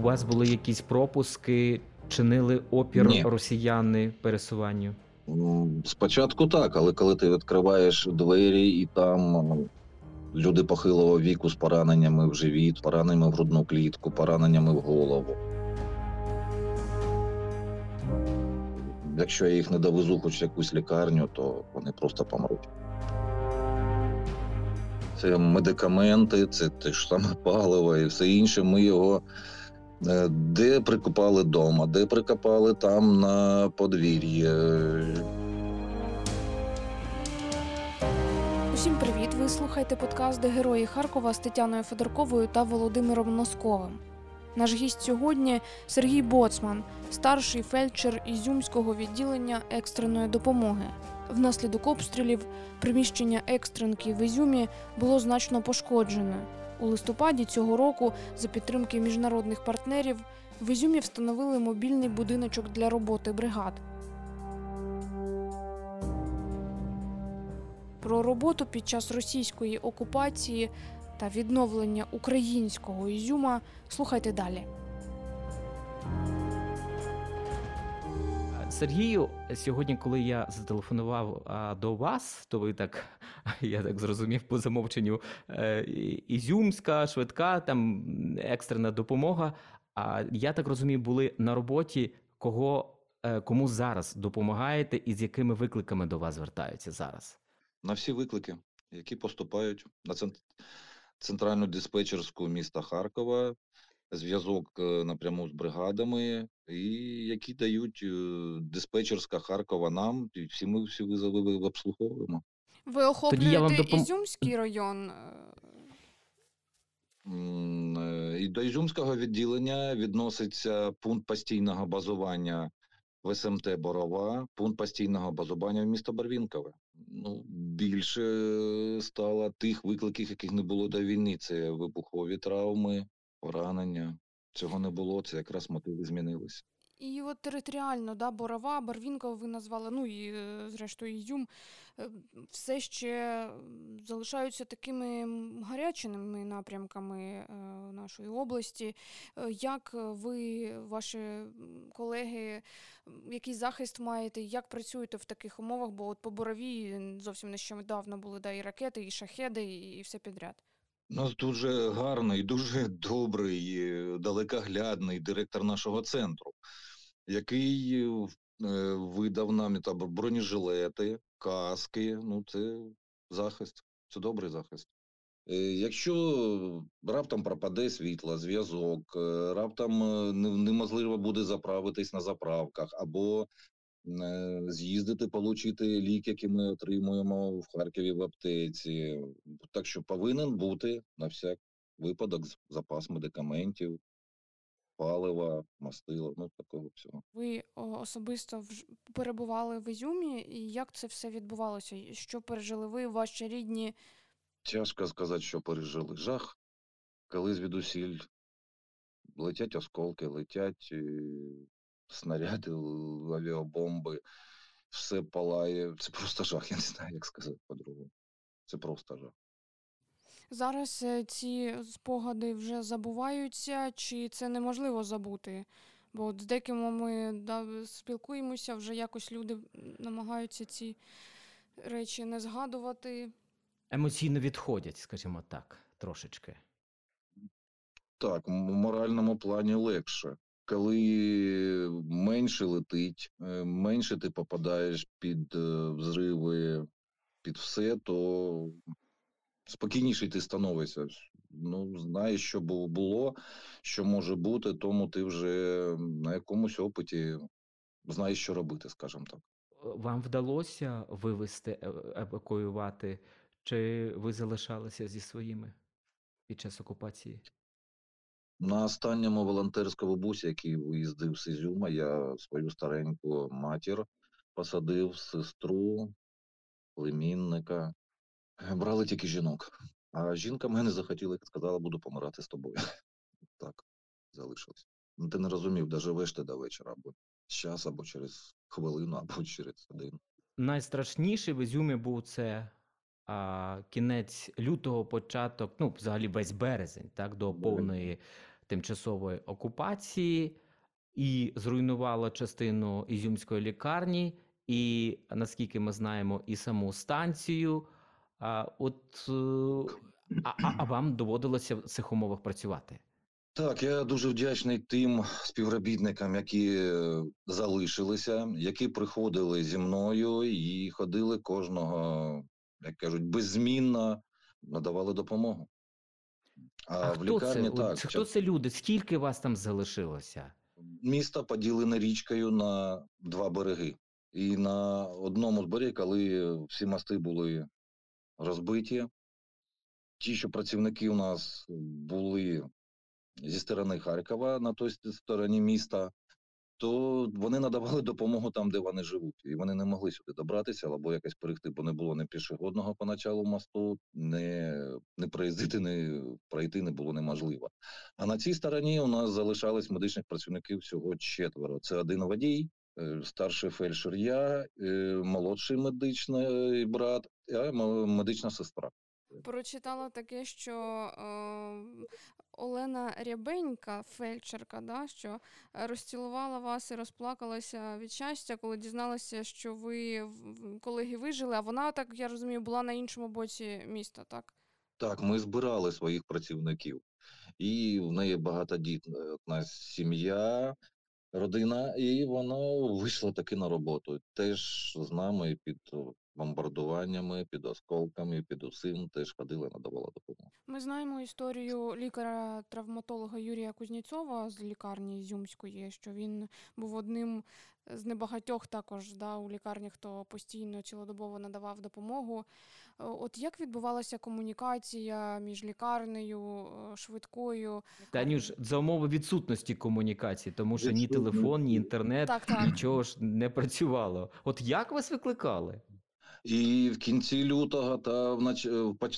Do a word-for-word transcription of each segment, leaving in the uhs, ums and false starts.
у вас були якісь пропуски, чинили опір Ні. росіяни пересуванню? Спочатку так, але коли ти відкриваєш двері і там люди похилого віку з пораненнями в живіт, пораненнями в грудну клітку, пораненнями в голову. Якщо я їх не довезу хоч в якусь лікарню, то вони просто помруть. Це медикаменти, це те ж саме паливо і все інше. Ми його де прикопали вдома, де прикопали там на подвір'ї. Усім привіт! Ви слухаєте подкаст «Герої Харкова» з Тетяною Федорковою та Володимиром Носковим. Наш гість сьогодні – Сергій Боцман, старший фельдшер Ізюмського відділення екстреної допомоги. Внаслідок обстрілів приміщення екстренки в Ізюмі було значно пошкоджене. У листопаді цього року за підтримки міжнародних партнерів в Ізюмі встановили мобільний будиночок для роботи бригад. Про роботу під час російської окупації та відновлення українського Ізюма слухайте далі. Сергію, сьогодні, коли я зателефонував до вас, то ви так, я так зрозумів по замовченню, ізюмська, швидка, там екстрена допомога. А я так розумів, були на роботі, кого, кому зараз допомагаєте і з якими викликами до вас звертаються зараз? На всі виклики, які поступають на центральну диспетчерську міста Харкова, зв'язок напряму з бригадами, і які дають диспетчерська Харкова нам, і всі ми всі визови обслуговуємо. Ви охоплюєте допом... Ізюмський район? І до Ізюмського відділення відноситься пункт постійного базування в СМТ Борова, пункт постійного базування в місто Барвінкове. Ну, більше стало тих викликів, яких не було до війни. Це вибухові травми, поранення. Цього не було, це якраз мотиви змінилися. І от територіально, да, Борова, Барвінкова ви назвали, ну і, зрештою, Ізюм, все ще залишаються такими гарячими напрямками нашої області. Як ви, ваші колеги, який захист маєте, як працюєте в таких умовах? Бо от по Борові зовсім нещодавно були, да, і ракети, і шахеди, і все підряд. У нас дуже гарний, дуже добрий, далекоглядний директор нашого центру, який видав нам там бронежилети, каски. Ну, це захист, це добрий захист. Якщо раптом пропаде світло, зв'язок, раптом неможливо буде заправитись на заправках або з'їздити, отримати ліки, які ми отримуємо в Харкові в аптеці. Так що повинен бути на всяк випадок запас медикаментів, палива, мастила, ну такого всього. Ви особисто перебували в Ізюмі, і як це все відбувалося? Що пережили ви, ваші рідні? Тяжко сказати, що пережили. Жах, коли звідусіль летять осколки, летять снаряди, авіабомби, все палає. Це просто жах, я не знаю, як сказати по-другому. Це просто жах. Зараз ці спогади вже забуваються, чи це неможливо забути? Бо от з деким ми, да, спілкуємося, вже якось люди намагаються ці речі не згадувати. Емоційно відходять, скажімо так, трошечки. Так, в моральному плані легше. Коли менше летить, менше ти попадаєш під взриви, під все, то спокійніший ти становишся. Ну, знаєш, що було, що може бути, тому ти вже на якомусь опиті знаєш, що робити, скажімо так. Вам вдалося вивезти, евакуювати, чи ви залишалися зі своїми під час окупації? На останньому волонтерському бусі, який виїздив з Ізюма, я свою стареньку матір посадив, сестру, племінника. Брали тільки жінок. А жінка мене захотіла, як сказала, буду помирати з тобою. Так, залишилось. Ну, ти не розумів, доживеш ти до вечора, або час, або через хвилину, або через один. Найстрашніший в Ізюмі був це... А кінець лютого, початок, ну, взагалі весь березень, так, до повної тимчасової окупації і зруйнувало частину Ізюмської лікарні, і, наскільки ми знаємо, і саму станцію. А, от, а, а вам доводилося в цих умовах працювати? Так, я дуже вдячний тим співробітникам, які залишилися, які приходили зі мною і ходили кожного, як кажуть, беззмінно, надавали допомогу. А, а в хто лікарні це? Так. Хто час... це люди? Скільки вас там залишилося? Місто поділене річкою на два береги. І на одному з берегів, коли всі мости були розбиті, ті, що працівники у нас були зі сторони Харкова, на той стороні міста, то вони надавали допомогу там, де вони живуть. І вони не могли сюди добратися, або якось перейти, бо не було ні пішохідного поначалу мосту, не, не проїздити, не пройти не було неможливо. А на цій стороні у нас залишались медичних працівників всього четверо. Це один водій, старший фельдшер я, молодший медичний брат, а медична сестра. Прочитала таке, що е, Олена Рябенька, фельдшерка, да, що розцілувала вас і розплакалася від щастя, коли дізналася, що ви, колеги, вижили, а вона, так я розумію, була на іншому боці міста, так? Так, ми збирали своїх працівників. І в неї багатодітна сім'я, родина, і воно вийшло таки на роботу. Теж з нами під бомбардуваннями, під осколками, під усім теж ходила, надавала допомогу. Ми знаємо історію лікаря-травматолога Юрія Кузнєцова з лікарні Ізюмської, що він був одним з небагатьох також, да, у лікарні, хто постійно цілодобово надавав допомогу. От як відбувалася комунікація між лікарнею, швидкою? Танюш, за умови відсутності комунікації, тому що ні телефон, ні інтернет, так, так. нічого ж не працювало. От як вас викликали? І в кінці лютого та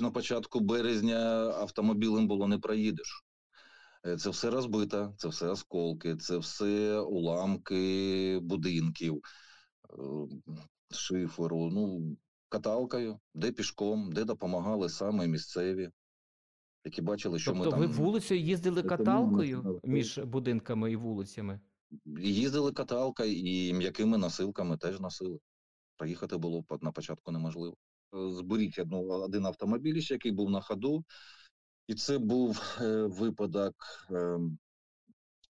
на початку березня автомобілем було не проїдеш. Це все розбито, це все осколки, це все уламки будинків, шиферу, ну, каталкою, де пішком, де допомагали саме місцеві, які бачили, що тобто ми там... Тобто ви вулицею їздили каталкою між будинками і вулицями? Їздили каталкою і м'якими носилками теж носили. Проїхати було на початку неможливо. Зберіг один автомобіль, який був на ходу, і це був е, випадок, е,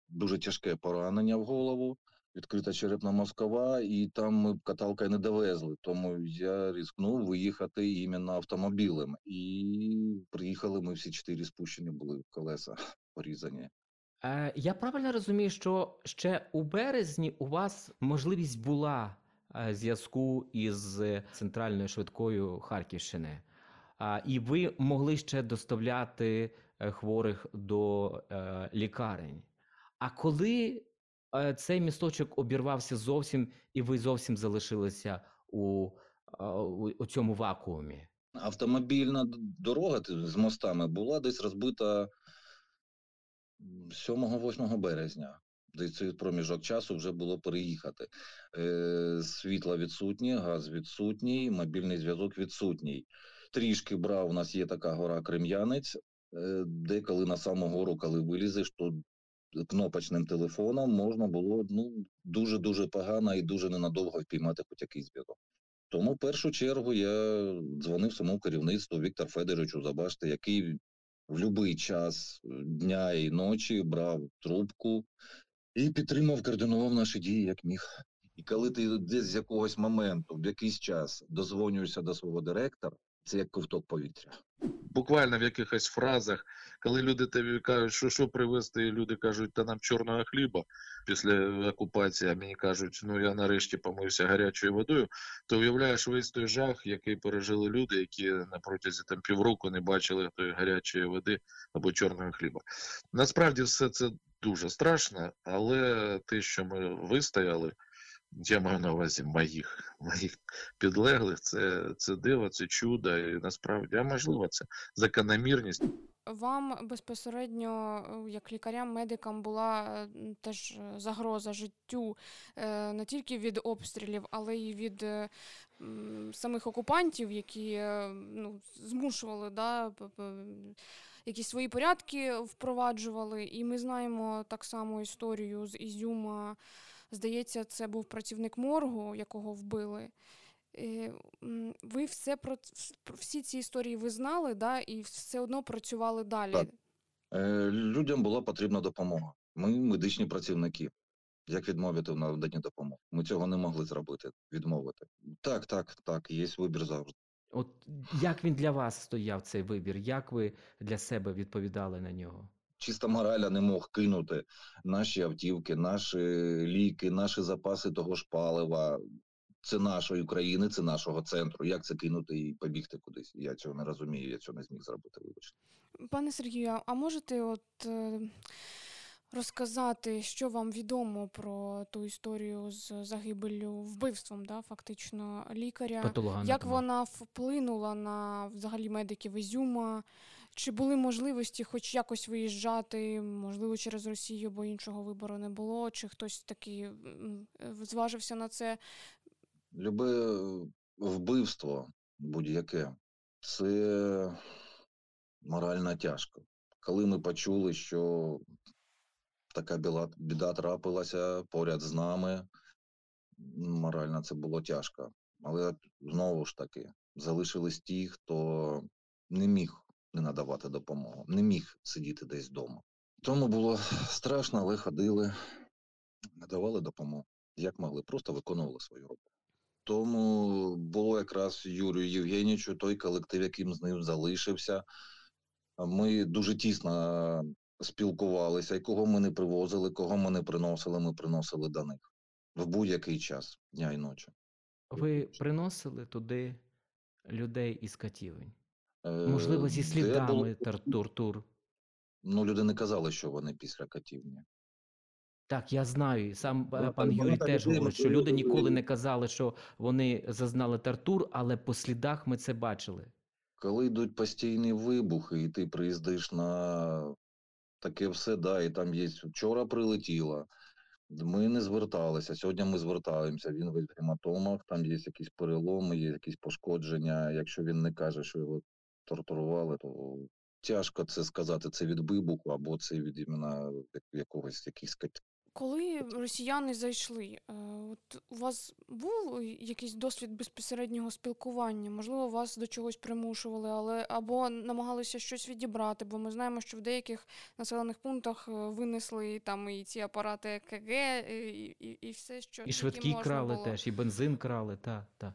дуже тяжке поранення в голову, відкрита черепна мозкова, і там ми каталкою не довезли, тому я ризикнув виїхати іменно автомобілем. І приїхали ми всі чотири спущені були, колеса порізані. Е, я правильно розумію, що ще у березні у вас можливість була зв'язку із центральною швидкою Харківщини. І ви могли ще доставляти хворих до лікарень. А коли цей місточок обірвався зовсім, і ви зовсім залишилися у, у цьому вакуумі? Автомобільна дорога з мостами була десь розбита сьомого-восьмого березня. До цей проміжок часу вже було переїхати. Е, світло відсутнє, газ відсутній, мобільний зв'язок відсутній. Трішки брав, у нас є така гора Крем'янець, е, де коли на саму гору, коли вилізеш, то кнопочним телефоном можна було ну, дуже-дуже погано і дуже ненадовго впіймати хоч якийсь зв'язок. Тому в першу чергу я дзвонив самому керівництву Віктору Федоровичу, забачте, який в будь-який час дня і ночі брав трубку, і підтримав, координував наші дії, як міг. І коли ти десь з якогось моменту, в якийсь час дозвонюєшся до свого директора, це як ковток повітря. Буквально в якихось фразах, коли люди тобі кажуть, що, що привезти, і люди кажуть, та нам чорного хліба після окупації, а мені кажуть, ну я нарешті помився гарячою водою, то уявляєш весь той жах, який пережили люди, які на протязі там півроку не бачили тої гарячої води або чорного хліба. Насправді все це дуже страшно, але те, що ми вистояли, я маю на увазі моїх, моїх підлеглих, це, це диво, це чудо, і насправді, а можливо, це закономірність. Вам безпосередньо, як лікарям, медикам, була теж загроза життю не тільки від обстрілів, але й від самих окупантів, які ну, змушували, да, якісь свої порядки впроваджували. І ми знаємо так само історію з Ізюма. Здається, це був працівник моргу, якого вбили. Ви все про всі ці історії ви знали, да, і все одно працювали далі. Так. Людям була потрібна допомога. Ми медичні працівники. Як відмовити в наданні допомоги? Ми цього не могли зробити, відмовити. Так, так, так, є вибір завжди. От як він для вас стояв, цей вибір? Як ви для себе відповідали на нього? Чиста мораль не мог кинути наші автівки, наші ліки, наші запаси того ж палива. Це нашої України, це нашого центру. Як це кинути і побігти кудись? Я цього не розумію, я цього не зміг зробити, вибачте. Пане Сергію, а можете от розказати, що вам відомо про ту історію з загибеллю, вбивством, да, фактично, лікаря? Патолога, як тому. Вона вплинула на, взагалі, медиків Ізюма? Чи були можливості хоч якось виїжджати, можливо, через Росію, бо іншого вибору не було? Чи хтось таки зважився на це? Любе вбивство будь-яке – це морально тяжко. Коли ми почули, що така біда трапилася поряд з нами, морально це було тяжко. Але знову ж таки, залишились ті, хто не міг не надавати допомогу, не міг сидіти десь вдома. Тому було страшно, але ходили, надавали допомогу, як могли, просто виконували свою роботу. Тому було якраз Юрію Євгеновичу той колектив, яким з ним залишився. Ми дуже тісно спілкувалися, і кого ми не привозили, кого ми не приносили, ми приносили до них. В будь-який час, дня і ночі. Ви приносили туди людей із Катівень? Можливо, зі слідами тортур? Ну, люди не казали, що вони після Катівні. Так, я знаю, сам але пан Юрій теж говорить, що люди ніколи не казали, що вони зазнали тортур, але по слідах ми це бачили. Коли йдуть постійні вибухи, і ти приїздиш на таке все, да, і там є вчора прилетіло, ми не зверталися, сьогодні ми звертаємося, він весь в гематомах, там є якісь переломи, є якісь пошкодження, якщо він не каже, що його тортурували, то... Тяжко це сказати, це від вибуху або це від імена якогось якихось катів. Коли росіяни зайшли, от у вас був якийсь досвід безпосереднього спілкування? Можливо, вас до чогось примушували, але або намагалися щось відібрати, бо ми знаємо, що в деяких населених пунктах винесли там і ці апарати ЕКГ, і, і, і все, що і швидкі можна крали було. Теж, і бензин крали, та, та.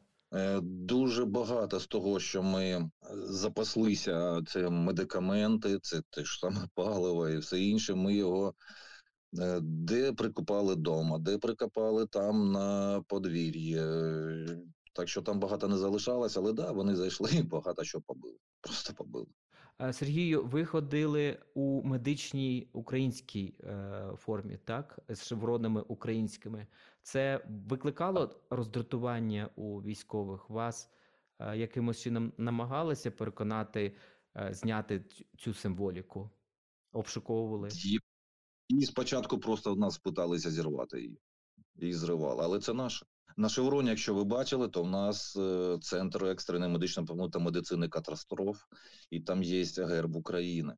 Дуже багато з того, що ми запаслися, це медикаменти, це те ж саме паливо і все інше, ми його де прикопали дома, де прикопали там на подвір'ї. Так що там багато не залишалося, але да, вони зайшли і багато що побили, просто побили. Сергію, ви ходили у медичній українській е, формі, так? З шевронами українськими. Це викликало роздратування у військових? Вас е, якимось чином намагалися переконати, е, зняти цю символіку? Обшуковували? І спочатку просто в нас питалися зірвати її. І зривали. Але це наше. На шевроні, якщо ви бачили, то в нас Центр екстреної медичної допомоги та медицини катастроф, і там є герб України.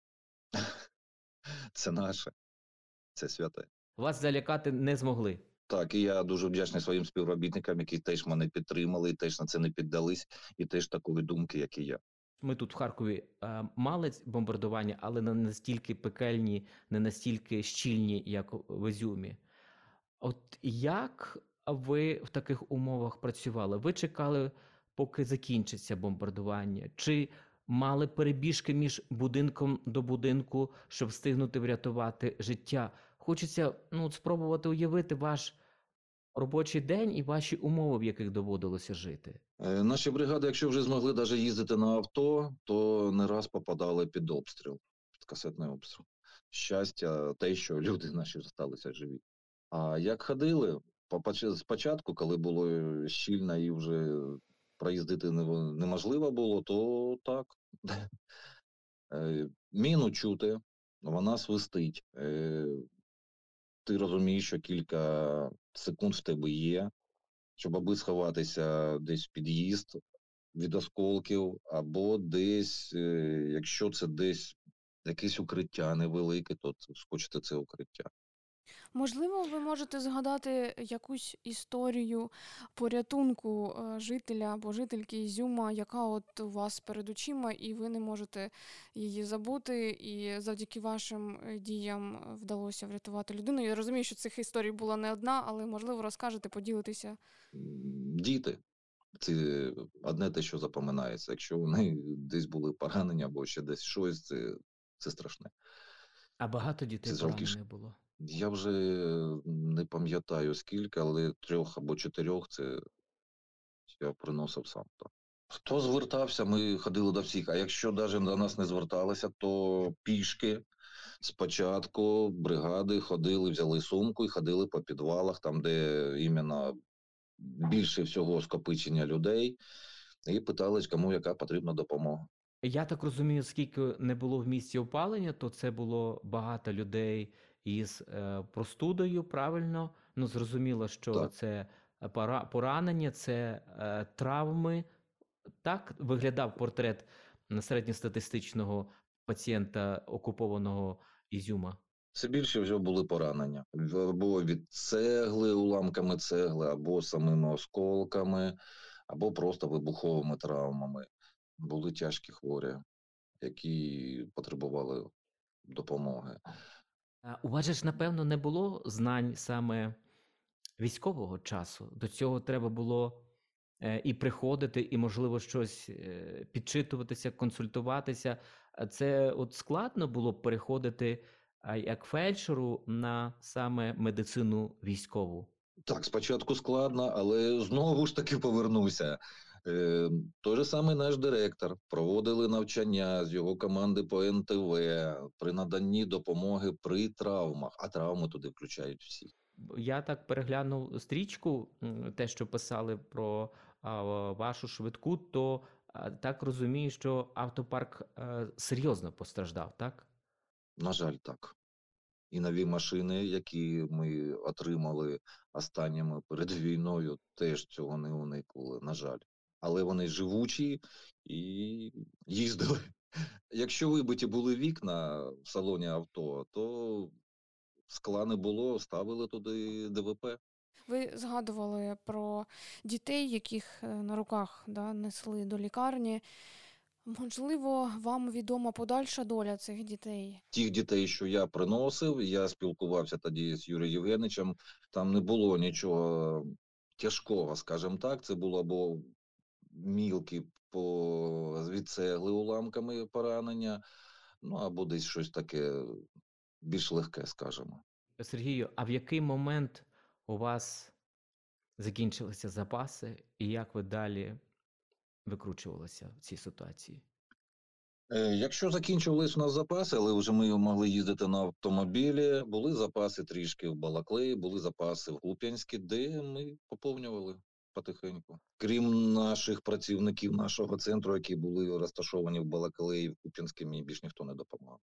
Це наше, це святе. Вас залякати не змогли? Так, і я дуже вдячний своїм співробітникам, які теж мене підтримали, і теж на це не піддались, і теж такої думки, як і я. Ми тут в Харкові е, мали бомбардування, але не настільки пекельні, не настільки щільні, як в Ізюмі. От як... А ви в таких умовах працювали? Ви чекали, поки закінчиться бомбардування? Чи мали перебіжки між будинком до будинку, щоб встигнути врятувати життя? Хочеться ну, спробувати уявити ваш робочий день і ваші умови, в яких доводилося жити. Наші бригади, якщо вже змогли навіть їздити на авто, то не раз попадали під обстріл, під касетний обстріл. Щастя, те, що люди наші залишилися живі. А як ходили? Спочатку, коли було щільно і вже проїздити неможливо було, то так. Міну чути, вона свистить. Ти розумієш, що кілька секунд в тебе є, щоб аби сховатися десь в під'їзд від осколків, або десь, якщо це десь якесь укриття невелике, то хочете це укриття. Можливо, ви можете згадати якусь історію порятунку жителя або жительки Ізюма, яка от у вас перед очима, і ви не можете її забути, і завдяки вашим діям вдалося врятувати людину. Я розумію, що цих історій була не одна, але, можливо, розкажете, поділитися. Діти. Це одне те, що запам'ятається. Якщо вони десь були поранені або ще десь щось, це, це страшне. А багато дітей поранених було? Я вже не пам'ятаю скільки, але трьох або чотирьох це я приносив сам. Так. Хто звертався, ми ходили до всіх. А якщо навіть до нас не зверталися, то пішки спочатку бригади ходили, взяли сумку і ходили по підвалах, там де іменно більше всього скопичення людей, і питались, кому яка потрібна допомога. Я так розумію, оскільки не було в місті опалення, то це було багато людей із простудою, правильно? Ну, зрозуміло, що так. Це поранення, це травми. Так виглядав портрет середньостатистичного пацієнта окупованого Ізюма? Це більше вже були поранення. Або від цегли, уламками цегли, або самими осколками, або просто вибуховими травмами. Були тяжкі хворі, які потребували допомоги. У вас же ж, напевно, не було знань саме військового часу. До цього треба було і приходити, і, можливо, щось підчитуватися, консультуватися. Це от складно було переходити як фельдшеру на саме медицину військову? Так, спочатку складно, але знову ж таки повернуся. Той же самий наш директор. Проводили навчання з його команди по ен те ве при наданні допомоги при травмах, а травми туди включають всі. Я так переглянув стрічку, те, що писали про вашу швидку, то так розумію, що автопарк серйозно постраждав, так? На жаль, так. І нові машини, які ми отримали останніми перед війною, теж цього не уникли, на жаль. Але вони живучі і їздили. Якщо вибиті були вікна в салоні авто, то скла не було, ставили туди де ве пе. Ви згадували про дітей, яких на руках да, несли до лікарні. Можливо, вам відома подальша доля цих дітей? Тих дітей, що я приносив, я спілкувався тоді з Юрієм Євгеновичем, там не було нічого тяжкого, скажімо так, це було або мілкі по... від цегли уламками поранення, ну або десь щось таке більш легке, скажімо. Сергію, а в який момент у вас закінчилися запаси і як ви далі викручувалися в цій ситуації? Якщо закінчувалися у нас запаси, але вже ми могли їздити на автомобілі, були запаси трішки в Балаклеї, були запаси в Куп'янську, де ми поповнювали потихеньку. Крім наших працівників нашого центру, які були розташовані в Балаклеї, в Куп'янську, мені більш ніхто не допомагав.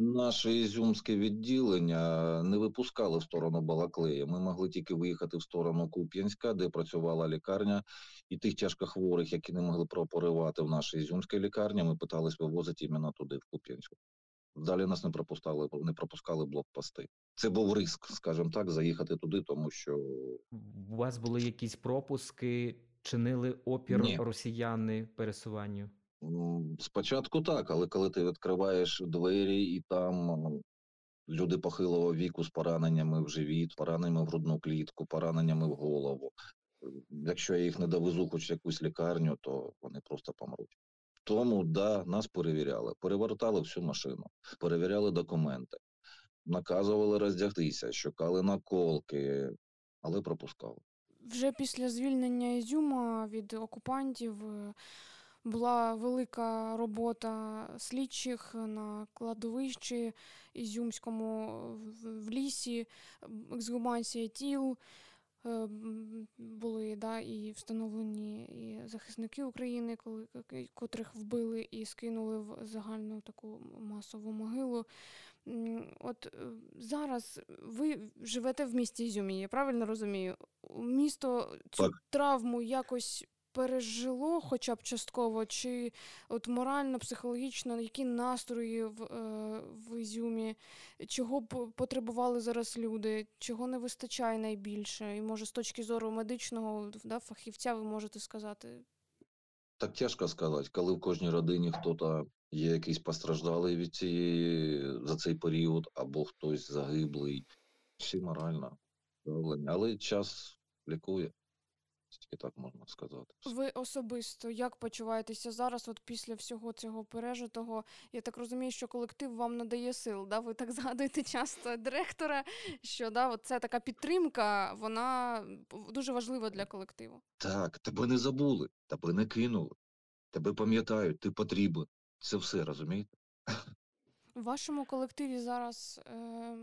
Наше ізюмське відділення не випускали в сторону Балаклеї. Ми могли тільки виїхати в сторону Куп'янська, де працювала лікарня. І тих тяжкохворих, які не могли пропоривати в нашій ізюмській лікарні, ми питалися вивозити іменно туди, в Куп'янську. Далі нас не пропускали, не пропускали блокпости. Це був ризик, скажімо так, заїхати туди, тому що... У вас були якісь пропуски, чинили опір Ні. росіяни пересуванню? Спочатку так, але коли ти відкриваєш двері і там люди похилого віку з пораненнями в живіт, пораненнями в грудну клітку, пораненнями в голову. Якщо я їх не довезу хоч в якусь лікарню, то вони просто помруть. Тому, да, нас перевіряли. Перевертали всю машину, перевіряли документи, наказували роздягтися, шукали наколки, але пропускали. Вже після звільнення Ізюма від окупантів була велика робота слідчих на кладовищі Ізюмському, в лісі, ексгумація тіл. Були да, і встановлені і захисники України, коли, котрих вбили і скинули в загальну таку масову могилу. От зараз ви живете в місті Ізюмі, я правильно розумію? Місто цю так. травму якось пережило хоча б частково, чи от морально, психологічно, які настрої в, е, в Ізюмі, чого б потребували зараз люди, чого не вистачає найбільше? І, може, з точки зору медичного, да, фахівця ви можете сказати? Так тяжко сказати, коли в кожній родині хтось є якийсь постраждалий від цієї, за цей період, або хтось загиблий, чи морально. Але час лікує. Тільки так можна сказати. Ви особисто як почуваєтеся зараз, от після всього цього пережитого? Я так розумію, що колектив вам надає сил, да? Ви так згадуєте часто директора, що, да, от це така підтримка, вона дуже важлива для колективу. Так, тебе не забули, тебе не кинули, тебе пам'ятають, ти потрібен. Це все, розумієте? В вашому колективі зараз е,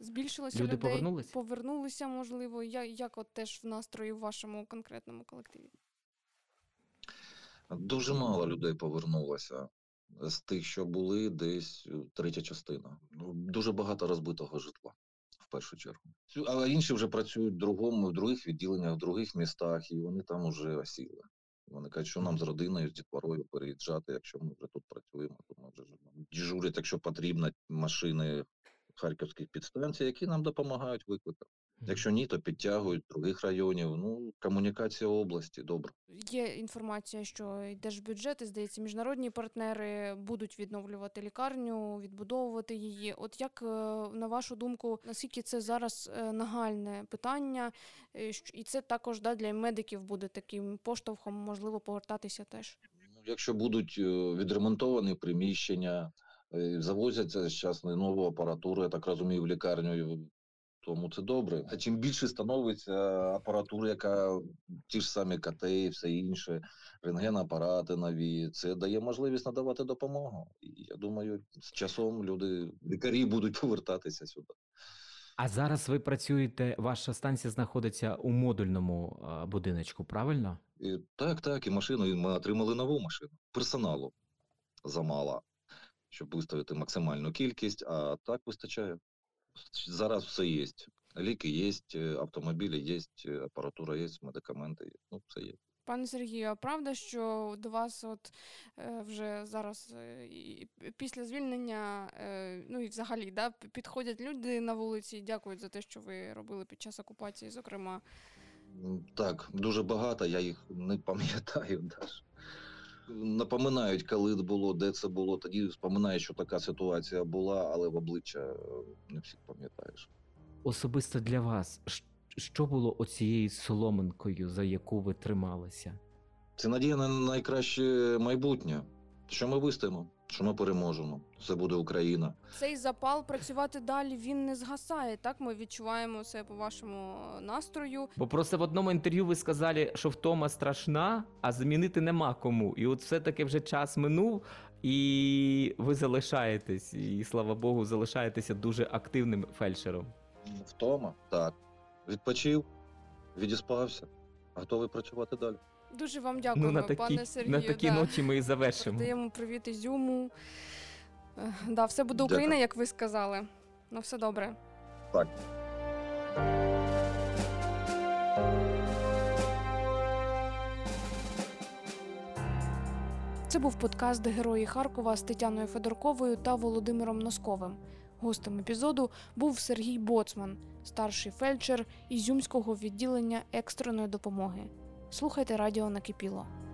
збільшилося людей? Люди повернулися? Повернулися, можливо. Я, як от теж в настрої в вашому конкретному колективі? Дуже мало людей повернулося. З тих, що були, десь третя частина. Дуже багато розбитого житла, в першу чергу. А інші вже працюють в другому, в других відділеннях, в других містах, і вони там вже осіли. Вони кажуть, що нам з родиною, з дітворою переїжджати, якщо ми вже тут працюємо, то ми вже дежурять, якщо потрібно, машини харківських підстанцій, які нам допомагають викликам. Якщо ні, то підтягують других районів. Ну, комунікація області, добре. Є інформація, що держбюджет, і, здається, міжнародні партнери будуть відновлювати лікарню, відбудовувати її. От як, на вашу думку, наскільки це зараз нагальне питання, і це також, да, для медиків буде таким поштовхом, можливо, повертатися теж? Якщо будуть відремонтовані приміщення, завозяться зараз нову апаратуру, я так розумію, в лікарню, тому це добре. А чим більше становиться апаратура, яка ті ж самі КТ і все інше, рентген-апарати нові, це дає можливість надавати допомогу. І я думаю, з часом люди, лікарі будуть повертатися сюди. А зараз ви працюєте, ваша станція знаходиться у модульному будиночку, правильно? І, так, так, і машину, і ми отримали нову машину. Персоналу замало, щоб виставити максимальну кількість, а так вистачає. Зараз все є. Ліки є, автомобілі є, апаратура є, медикаменти є. Ну, все є. Пане Сергію, а правда, що до вас от вже зараз після звільнення, ну і взагалі, да, підходять люди на вулиці і дякують за те, що ви робили під час окупації, зокрема? Так, дуже багато, я їх не пам'ятаю навіть. Напоминають, коли було, де це було, тоді вспоминають, що така ситуація була, але в обличчя не всіх пам'ятаєш. Особисто для вас, що було оцією соломинкою, за яку ви трималися? Це надія на найкраще майбутнє, що ми вистоїмо, що ми переможемо, це буде Україна. Цей запал працювати далі, він не згасає, так? Ми відчуваємо це по вашому настрою. Бо просто в одному інтерв'ю ви сказали, що втома страшна, а замінити нема кому. І от все-таки вже час минув, і ви залишаєтесь, і, слава Богу, залишаєтеся дуже активним фельдшером. Втома? Так. Відпочив, відіспався, готовий працювати далі. Дуже вам дякуємо, ну, такі, пане Сергію. На такій да. ноті ми і завершимо. Передаємо привіт Ізюму. Да, все буде Україна, дякую. Як ви сказали. Ну, все добре. Так. Це був подкаст «Герої Харкова» з Тетяною Федорковою та Володимиром Носковим. Гостем епізоду був Сергій Боцман, старший фельдшер Ізюмського відділення екстреної допомоги. Слухайте радіо «Накипіло».